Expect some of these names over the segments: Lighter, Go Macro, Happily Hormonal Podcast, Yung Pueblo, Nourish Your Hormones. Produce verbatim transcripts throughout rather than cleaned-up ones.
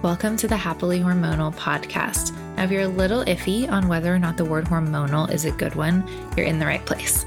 Welcome to the Happily Hormonal Podcast. Now, if you're a little iffy on whether or not the word hormonal is a good one, you're in the right place.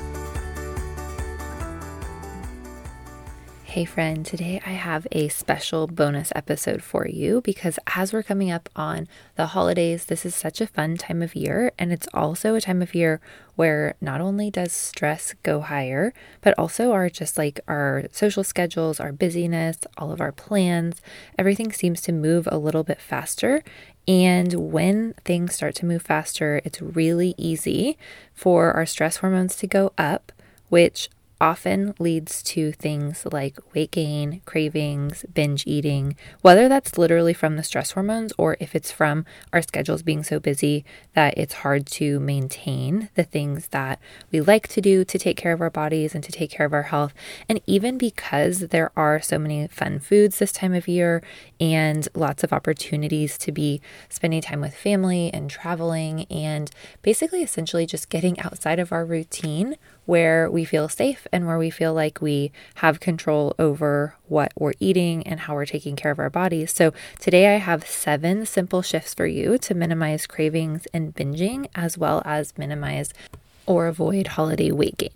Hey friend, today I have a special bonus episode for you because as we're coming up on the holidays, this is such a fun time of year, and it's also a time of year where not only does stress go higher, but also our just like our social schedules, our busyness, all of our plans, everything seems to move a little bit faster. And when things start to move faster, it's really easy for our stress hormones to go up, which often leads to things like weight gain, cravings, binge eating, whether that's literally from the stress hormones or if it's from our schedules being so busy that it's hard to maintain the things that we like to do to take care of our bodies and to take care of our health. And even because there are so many fun foods this time of year and lots of opportunities to be spending time with family and traveling and basically essentially just getting outside of our routine where we feel safe and where we feel like we have control over what we're eating and how we're taking care of our bodies. So today I have seven simple shifts for you to minimize cravings and binging, as well as minimize or avoid holiday weight gain.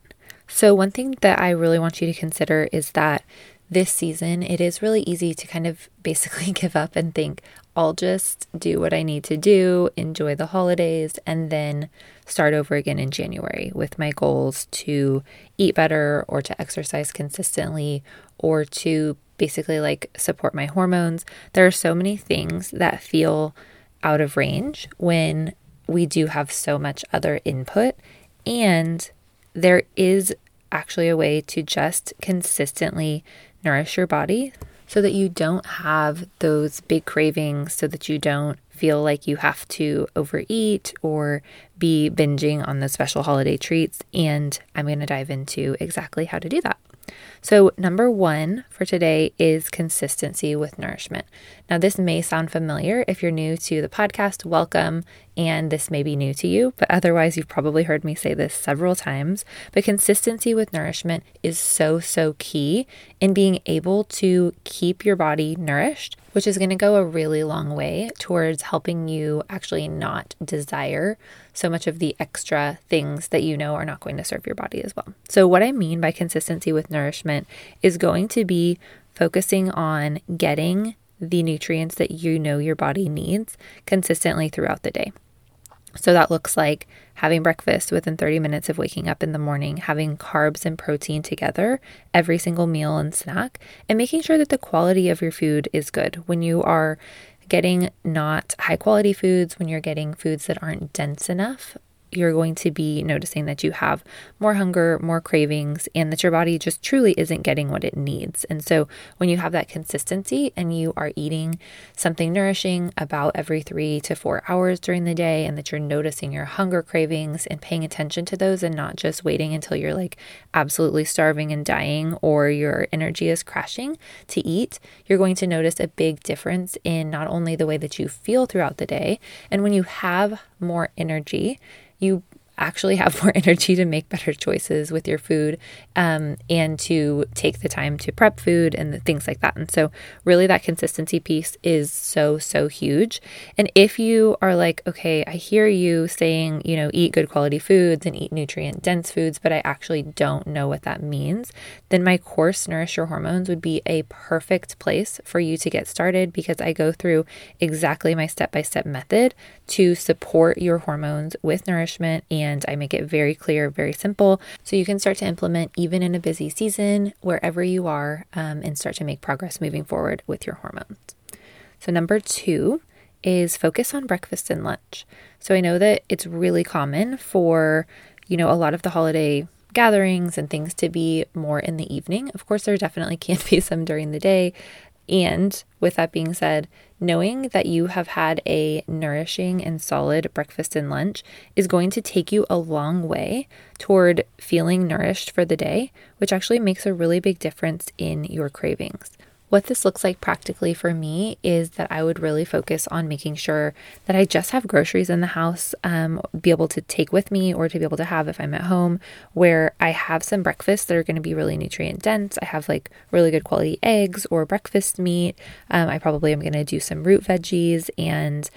So one thing that I really want you to consider is that this season, it is really easy to kind of basically give up and think, I'll just do what I need to do, enjoy the holidays, and then start over again in January with my goals to eat better or to exercise consistently or to basically like support my hormones. There are so many things that feel out of range when we do have so much other input, and there is actually a way to just consistently nourish your body so that you don't have those big cravings, so that you don't feel like you have to overeat or be binging on the special holiday treats. And I'm going to dive into exactly how to do that. So number one for today is consistency with nourishment. Now, this may sound familiar. If you're new to the podcast, welcome. And this may be new to you, but otherwise you've probably heard me say this several times. But consistency with nourishment is so, so key in being able to keep your body nourished, which is going to go a really long way towards helping you actually not desire so much of the extra things that you know are not going to serve your body as well. So what I mean by consistency with nourishment is going to be focusing on getting the nutrients that you know your body needs consistently throughout the day. So that looks like having breakfast within thirty minutes of waking up in the morning, having carbs and protein together, every single meal and snack, and making sure that the quality of your food is good. When you are getting not high quality foods, when you're getting foods that aren't dense enough, you're going to be noticing that you have more hunger, more cravings, and that your body just truly isn't getting what it needs. And so when you have that consistency and you are eating something nourishing about every three to four hours during the day, and that you're noticing your hunger cravings and paying attention to those and not just waiting until you're like absolutely starving and dying or your energy is crashing to eat, you're going to notice a big difference in not only the way that you feel throughout the day, and when you have more energy, you actually have more energy to make better choices with your food um, and to take the time to prep food and things like that. And so really that consistency piece is so, so huge. And if you are like, okay, I hear you saying, you know, eat good quality foods and eat nutrient dense foods, but I actually don't know what that means, then my course, Nourish Your Hormones, would be a perfect place for you to get started because I go through exactly my step-by-step method to support your hormones with nourishment and and I make it very clear, very simple, so you can start to implement even in a busy season, wherever you are, um, and start to make progress moving forward with your hormones. So number two is focus on breakfast and lunch. So I know that it's really common for, you know, a lot of the holiday gatherings and things to be more in the evening. Of course, there definitely can be some during the day. And with that being said, knowing that you have had a nourishing and solid breakfast and lunch is going to take you a long way toward feeling nourished for the day, which actually makes a really big difference in your cravings. What this looks like practically for me is that I would really focus on making sure that I just have groceries in the house, um, be able to take with me or to be able to have if I'm at home, where I have some breakfasts that are going to be really nutrient dense. I have like really good quality eggs or breakfast meat. Um, I probably am going to do some root veggies, and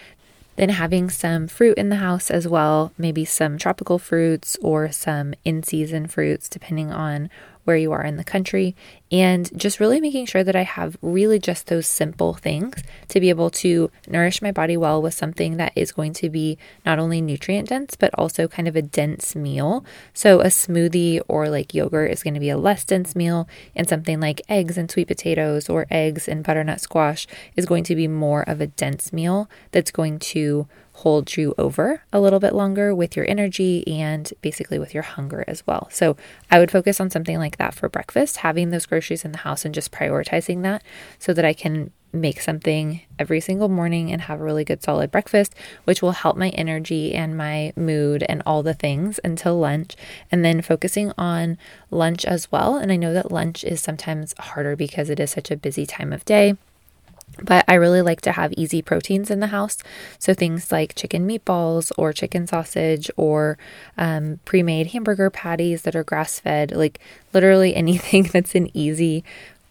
then having some fruit in the house as well, maybe some tropical fruits or some in-season fruits, depending on where you are in the country, and just really making sure that I have really just those simple things to be able to nourish my body well with something that is going to be not only nutrient dense, but also kind of a dense meal. So a smoothie or like yogurt is going to be a less dense meal, and something like eggs and sweet potatoes or eggs and butternut squash is going to be more of a dense meal that's going to hold you over a little bit longer with your energy and basically with your hunger as well. So I would focus on something like that for breakfast, having those groceries in the house and just prioritizing that so that I can make something every single morning and have a really good solid breakfast, which will help my energy and my mood and all the things until lunch. And then focusing on lunch as well. And I know that lunch is sometimes harder because it is such a busy time of day. But I really like to have easy proteins in the house. So things like chicken meatballs or chicken sausage or um, pre-made hamburger patties that are grass-fed, like literally anything that's an easy,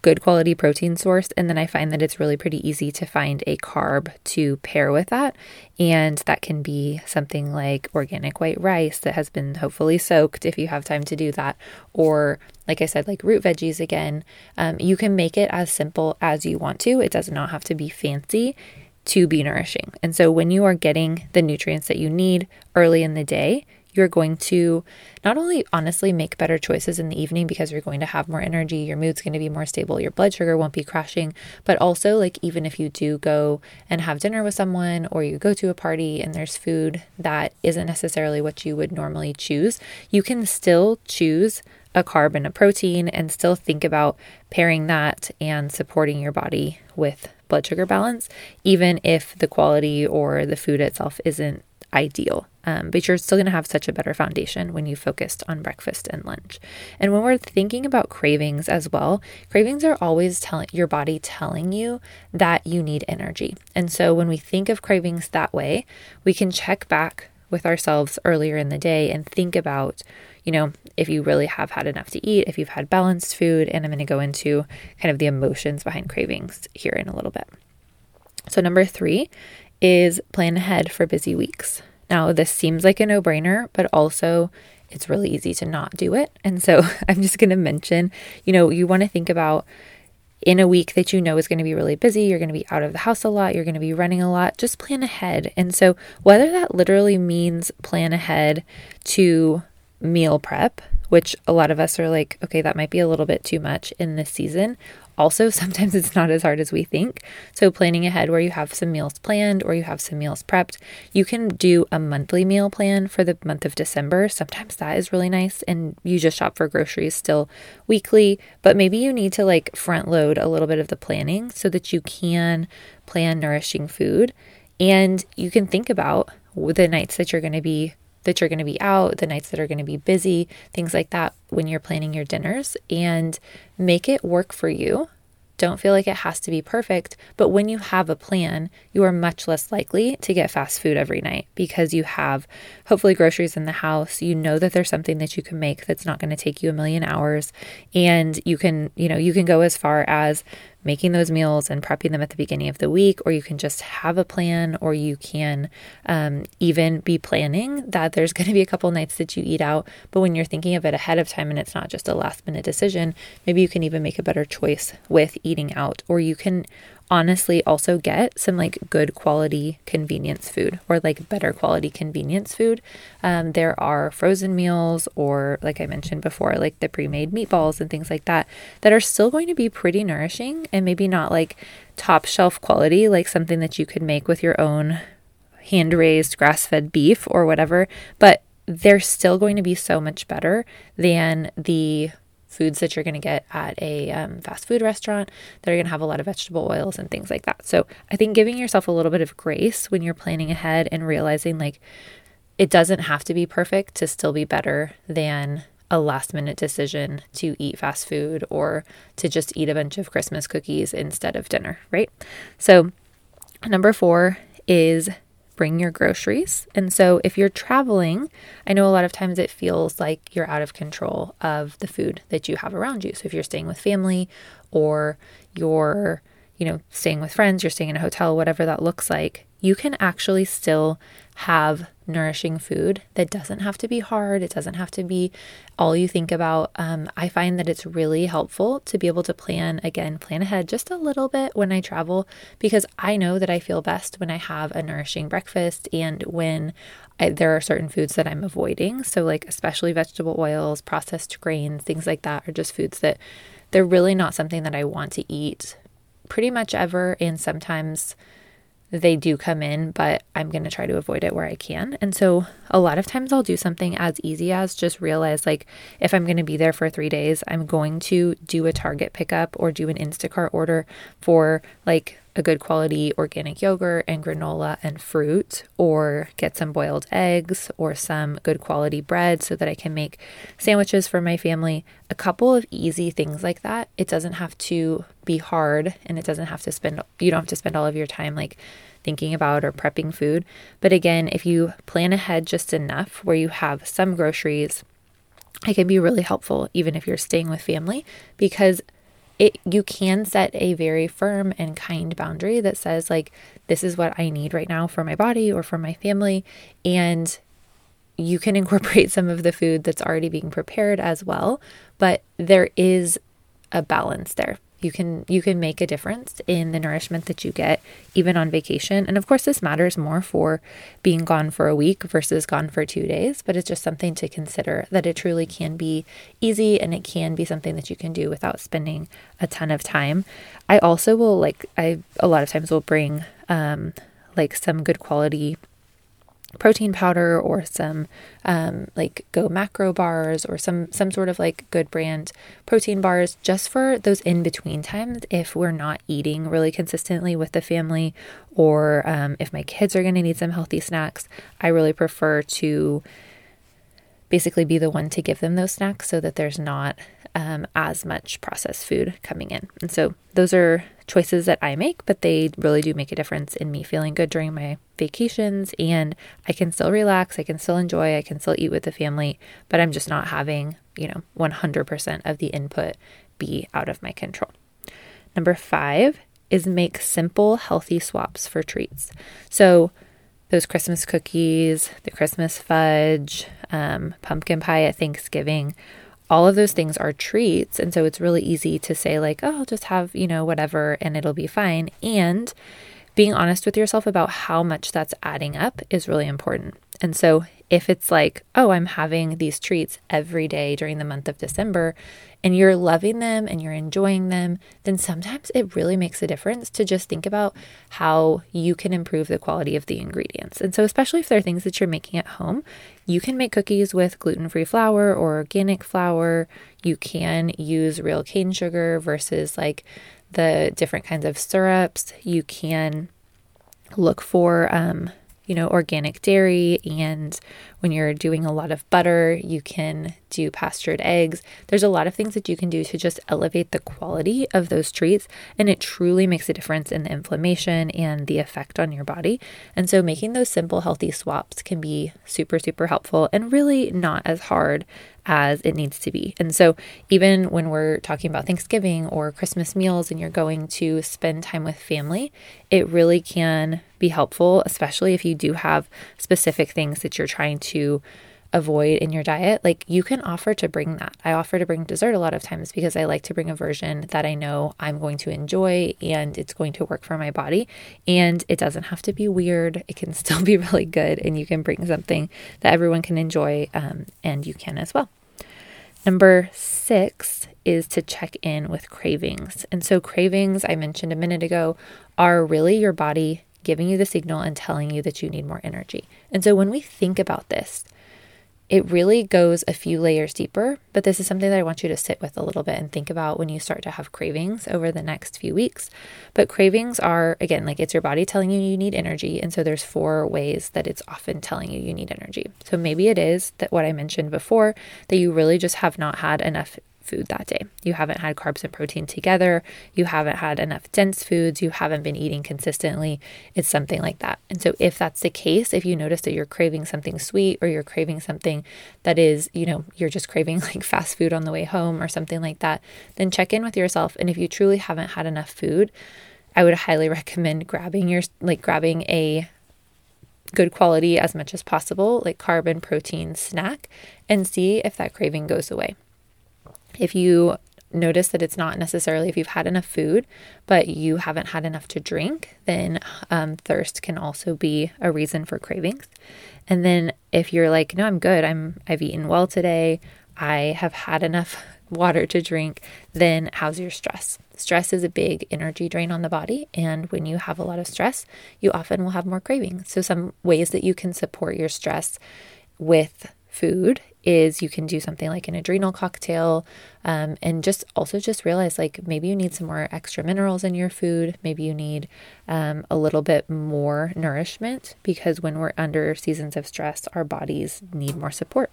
good quality protein source. And then I find that it's really pretty easy to find a carb to pair with that. And that can be something like organic white rice that has been hopefully soaked if you have time to do that. Or like I said, like root veggies again. Um, you can make it as simple as you want to. It does not have to be fancy to be nourishing. And so when you are getting the nutrients that you need early in the day, you're going to not only honestly make better choices in the evening because you're going to have more energy, your mood's going to be more stable, your blood sugar won't be crashing, but also like even if you do go and have dinner with someone or you go to a party and there's food that isn't necessarily what you would normally choose, you can still choose a carb and a protein and still think about pairing that and supporting your body with blood sugar balance, even if the quality or the food itself isn't ideal. Um, but you're still going to have such a better foundation when you focused on breakfast and lunch. And when we're thinking about cravings as well, cravings are always telling your body telling you that you need energy. And so when we think of cravings that way, we can check back with ourselves earlier in the day and think about, you know, if you really have had enough to eat, if you've had balanced food, and I'm going to go into kind of the emotions behind cravings here in a little bit. So number three is plan ahead for busy weeks. Now, this seems like a no-brainer, but also it's really easy to not do it. And so I'm just going to mention, you know, you want to think about in a week that you know is going to be really busy, you're going to be out of the house a lot, you're going to be running a lot, just plan ahead. And so whether that literally means plan ahead to meal prep, which a lot of us are like, okay, that might be a little bit too much in this season. Also, sometimes it's not as hard as we think. So planning ahead where you have some meals planned or you have some meals prepped, you can do a monthly meal plan for the month of December. Sometimes that is really nice and you just shop for groceries still weekly, but maybe you need to like front load a little bit of the planning so that you can plan nourishing food and you can think about the nights that you're going to be that you're going to be out, the nights that are going to be busy, things like that when you're planning your dinners and make it work for you. Don't feel like it has to be perfect, but when you have a plan, you are much less likely to get fast food every night because you have hopefully groceries in the house. You know that there's something that you can make that's not going to take you a million hours. And you can, you know, you can go as far as making those meals and prepping them at the beginning of the week, or you can just have a plan, or you can um, even be planning that there's going to be a couple nights that you eat out. But when you're thinking of it ahead of time and it's not just a last minute decision, maybe you can even make a better choice with eating out, or you can honestly also get some like good quality convenience food or like better quality convenience food. Um, there are frozen meals or like I mentioned before, like the pre-made meatballs and things like that, that are still going to be pretty nourishing and maybe not like top shelf quality, like something that you could make with your own hand-raised grass-fed beef or whatever, but they're still going to be so much better than the foods that you're going to get at a um, fast food restaurant that are going to have a lot of vegetable oils and things like that. So I think giving yourself a little bit of grace when you're planning ahead and realizing like it doesn't have to be perfect to still be better than a last minute decision to eat fast food or to just eat a bunch of Christmas cookies instead of dinner, right? So number four is bring your groceries. And so if you're traveling, I know a lot of times it feels like you're out of control of the food that you have around you. So if you're staying with family or you're, you know, staying with friends, you're staying in a hotel, whatever that looks like, you can actually still have nourishing food that doesn't have to be hard. It doesn't have to be all you think about. Um, I find that it's really helpful to be able to plan, again, plan ahead just a little bit when I travel, because I know that I feel best when I have a nourishing breakfast and when I, there are certain foods that I'm avoiding. So like especially vegetable oils, processed grains, things like that are just foods that they're really not something that I want to eat pretty much ever. And sometimes they do come in, but I'm going to try to avoid it where I can. And so a lot of times I'll do something as easy as just realize like if I'm going to be there for three days, I'm going to do a Target pickup or do an Instacart order for like a good quality organic yogurt and granola and fruit, or get some boiled eggs or some good quality bread so that I can make sandwiches for my family. A couple of easy things like that. It doesn't have to be hard and it doesn't have to spend, you don't have to spend all of your time like thinking about or prepping food. But again, if you plan ahead just enough where you have some groceries, it can be really helpful even if you're staying with family, because It, you can set a very firm and kind boundary that says like, this is what I need right now for my body or for my family. And you can incorporate some of the food that's already being prepared as well, but there is a balance there. You can, you can make a difference in the nourishment that you get even on vacation. And of course this matters more for being gone for a week versus gone for two days, but it's just something to consider that it truly can be easy and it can be something that you can do without spending a ton of time. I also will like, I, a lot of times will bring, um, like some good quality protein powder or some um, like Go Macro bars or some some sort of like good brand protein bars just for those in-between times if we're not eating really consistently with the family, or um, if my kids are going to need some healthy snacks. I really prefer to basically be the one to give them those snacks so that there's not um, as much processed food coming in. And so those are choices that I make, but they really do make a difference in me feeling good during my vacations, and I can still relax. I can still enjoy. I can still eat with the family, but I'm just not having, you know, one hundred percent of the input be out of my control. Number five is make simple, healthy swaps for treats. So those Christmas cookies, the Christmas fudge, um, pumpkin pie at Thanksgiving, all of those things are treats. And so it's really easy to say like, oh, I'll just have, you know, whatever, and it'll be fine. And being honest with yourself about how much that's adding up is really important. And so if it's like, oh, I'm having these treats every day during the month of December and you're loving them and you're enjoying them, then sometimes it really makes a difference to just think about how you can improve the quality of the ingredients. And so especially if there are things that you're making at home, you can make cookies with gluten-free flour or organic flour. You can use real cane sugar versus like the different kinds of syrups. You can look for, um, you know, organic dairy. And when you're doing a lot of butter, you can do pastured eggs. There's a lot of things that you can do to just elevate the quality of those treats. And it truly makes a difference in the inflammation and the effect on your body. And so making those simple, healthy swaps can be super, super helpful and really not as hard as it needs to be. And so even when we're talking about Thanksgiving or Christmas meals and you're going to spend time with family, it really can be helpful, especially if you do have specific things that you're trying to avoid in your diet, like you can offer to bring that. I offer to bring dessert a lot of times because I like to bring a version that I know I'm going to enjoy and it's going to work for my body. And it doesn't have to be weird. It can still be really good. And you can bring something that everyone can enjoy, um, and you can as well. Number six is to check in with cravings. And so cravings, I mentioned a minute ago, are really your body giving you the signal and telling you that you need more energy. And so when we think about this, it really goes a few layers deeper, but this is something that I want you to sit with a little bit and think about when you start to have cravings over the next few weeks. But cravings are, again, like it's your body telling you you need energy. And so there's four ways that it's often telling you you need energy. So maybe it is that what I mentioned before, that you really just have not had enough food that day. You haven't had carbs and protein together. You haven't had enough dense foods. You haven't been eating consistently. It's something like that. And so if that's the case, if you notice that you're craving something sweet or you're craving something that is, you know, you're just craving like fast food on the way home or something like that, then check in with yourself. And if you truly haven't had enough food, I would highly recommend grabbing your, like grabbing a good quality as much as possible, like carb and protein snack, and see if that craving goes away. If you notice that it's not necessarily if you've had enough food, but you haven't had enough to drink, then um, thirst can also be a reason for cravings. And then if you're like, no, I'm good. I'm, I've eaten well today. I have had enough water to drink. Then how's your stress? Stress is a big energy drain on the body. And when you have a lot of stress, you often will have more cravings. So some ways that you can support your stress with food is you can do something like an adrenal cocktail, um, and just also just realize like maybe you need some more extra minerals in your food. Maybe you need um, a little bit more nourishment, because when we're under seasons of stress, our bodies need more support.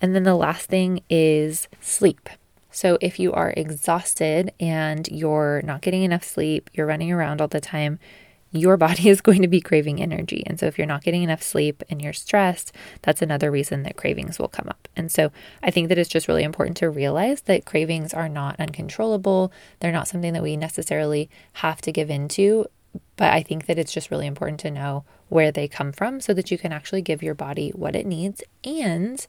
And then the last thing is sleep. So if you are exhausted and you're not getting enough sleep, you're running around all the time, your body is going to be craving energy. And so if you're not getting enough sleep and you're stressed, that's another reason that cravings will come up. And so I think that it's just really important to realize that cravings are not uncontrollable. They're not something that we necessarily have to give into, but I think that it's just really important to know where they come from so that you can actually give your body what it needs. And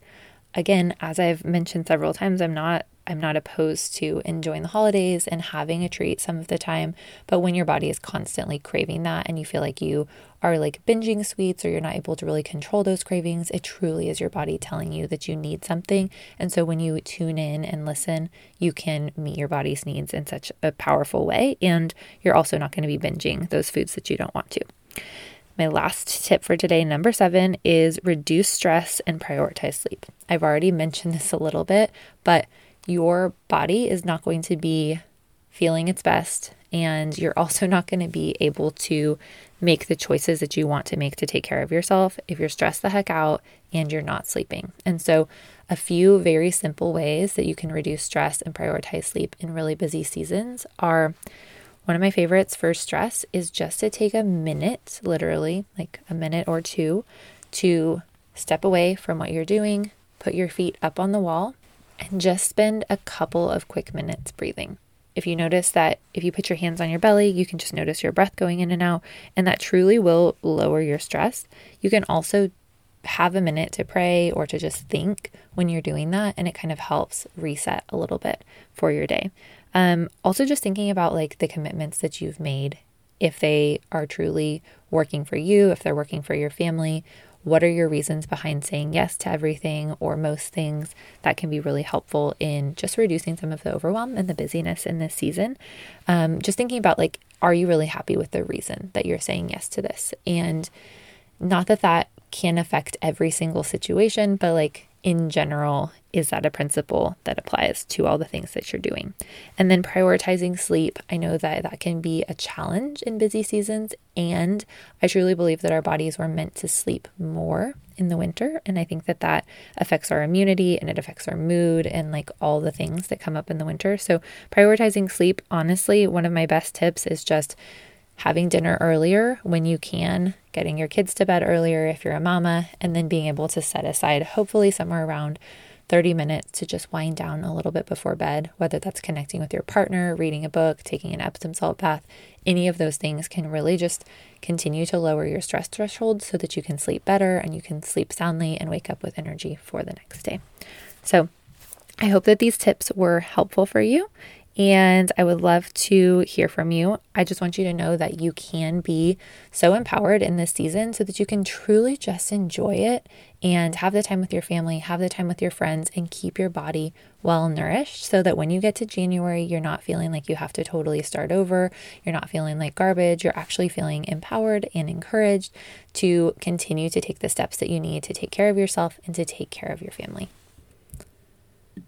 again, as I've mentioned several times, I'm not I'm not opposed to enjoying the holidays and having a treat some of the time, but when your body is constantly craving that and you feel like you are like binging sweets or you're not able to really control those cravings, it truly is your body telling you that you need something. And so when you tune in and listen, you can meet your body's needs in such a powerful way. And you're also not going to be binging those foods that you don't want to. My last tip for today, number seven, is reduce stress and prioritize sleep. I've already mentioned this a little bit, but your body is not going to be feeling its best, and you're also not going to be able to make the choices that you want to make to take care of yourself if you're stressed the heck out and you're not sleeping. And so a few very simple ways that you can reduce stress and prioritize sleep in really busy seasons are, one of my favorites for stress is just to take a minute, literally like a minute or two, to step away from what you're doing, put your feet up on the wall, and just spend a couple of quick minutes breathing. If you notice that if you put your hands on your belly, you can just notice your breath going in and out, and that truly will lower your stress. You can also have a minute to pray or to just think when you're doing that, and it kind of helps reset a little bit for your day. Um, also just thinking about like the commitments that you've made, if they are truly working for you, if they're working for your family. What are your reasons behind saying yes to everything or most things? That can be really helpful in just reducing some of the overwhelm and the busyness in this season. Um, just thinking about like, are you really happy with the reason that you're saying yes to this? And not that that can affect every single situation, but like in general, is that a principle that applies to all the things that you're doing? And then prioritizing sleep. I know that that can be a challenge in busy seasons, and I truly believe that our bodies were meant to sleep more in the winter. And I think that that affects our immunity and it affects our mood and like all the things that come up in the winter. So prioritizing sleep, honestly, one of my best tips is just having dinner earlier when you can, getting your kids to bed earlier if you're a mama, and then being able to set aside hopefully somewhere around thirty minutes to just wind down a little bit before bed, whether that's connecting with your partner, reading a book, taking an Epsom salt bath, any of those things can really just continue to lower your stress threshold so that you can sleep better and you can sleep soundly and wake up with energy for the next day. So I hope that these tips were helpful for you, and I would love to hear from you. I just want you to know that you can be so empowered in this season so that you can truly just enjoy it and have the time with your family, have the time with your friends, and keep your body well nourished so that when you get to January, you're not feeling like you have to totally start over. You're not feeling like garbage. You're actually feeling empowered and encouraged to continue to take the steps that you need to take care of yourself and to take care of your family.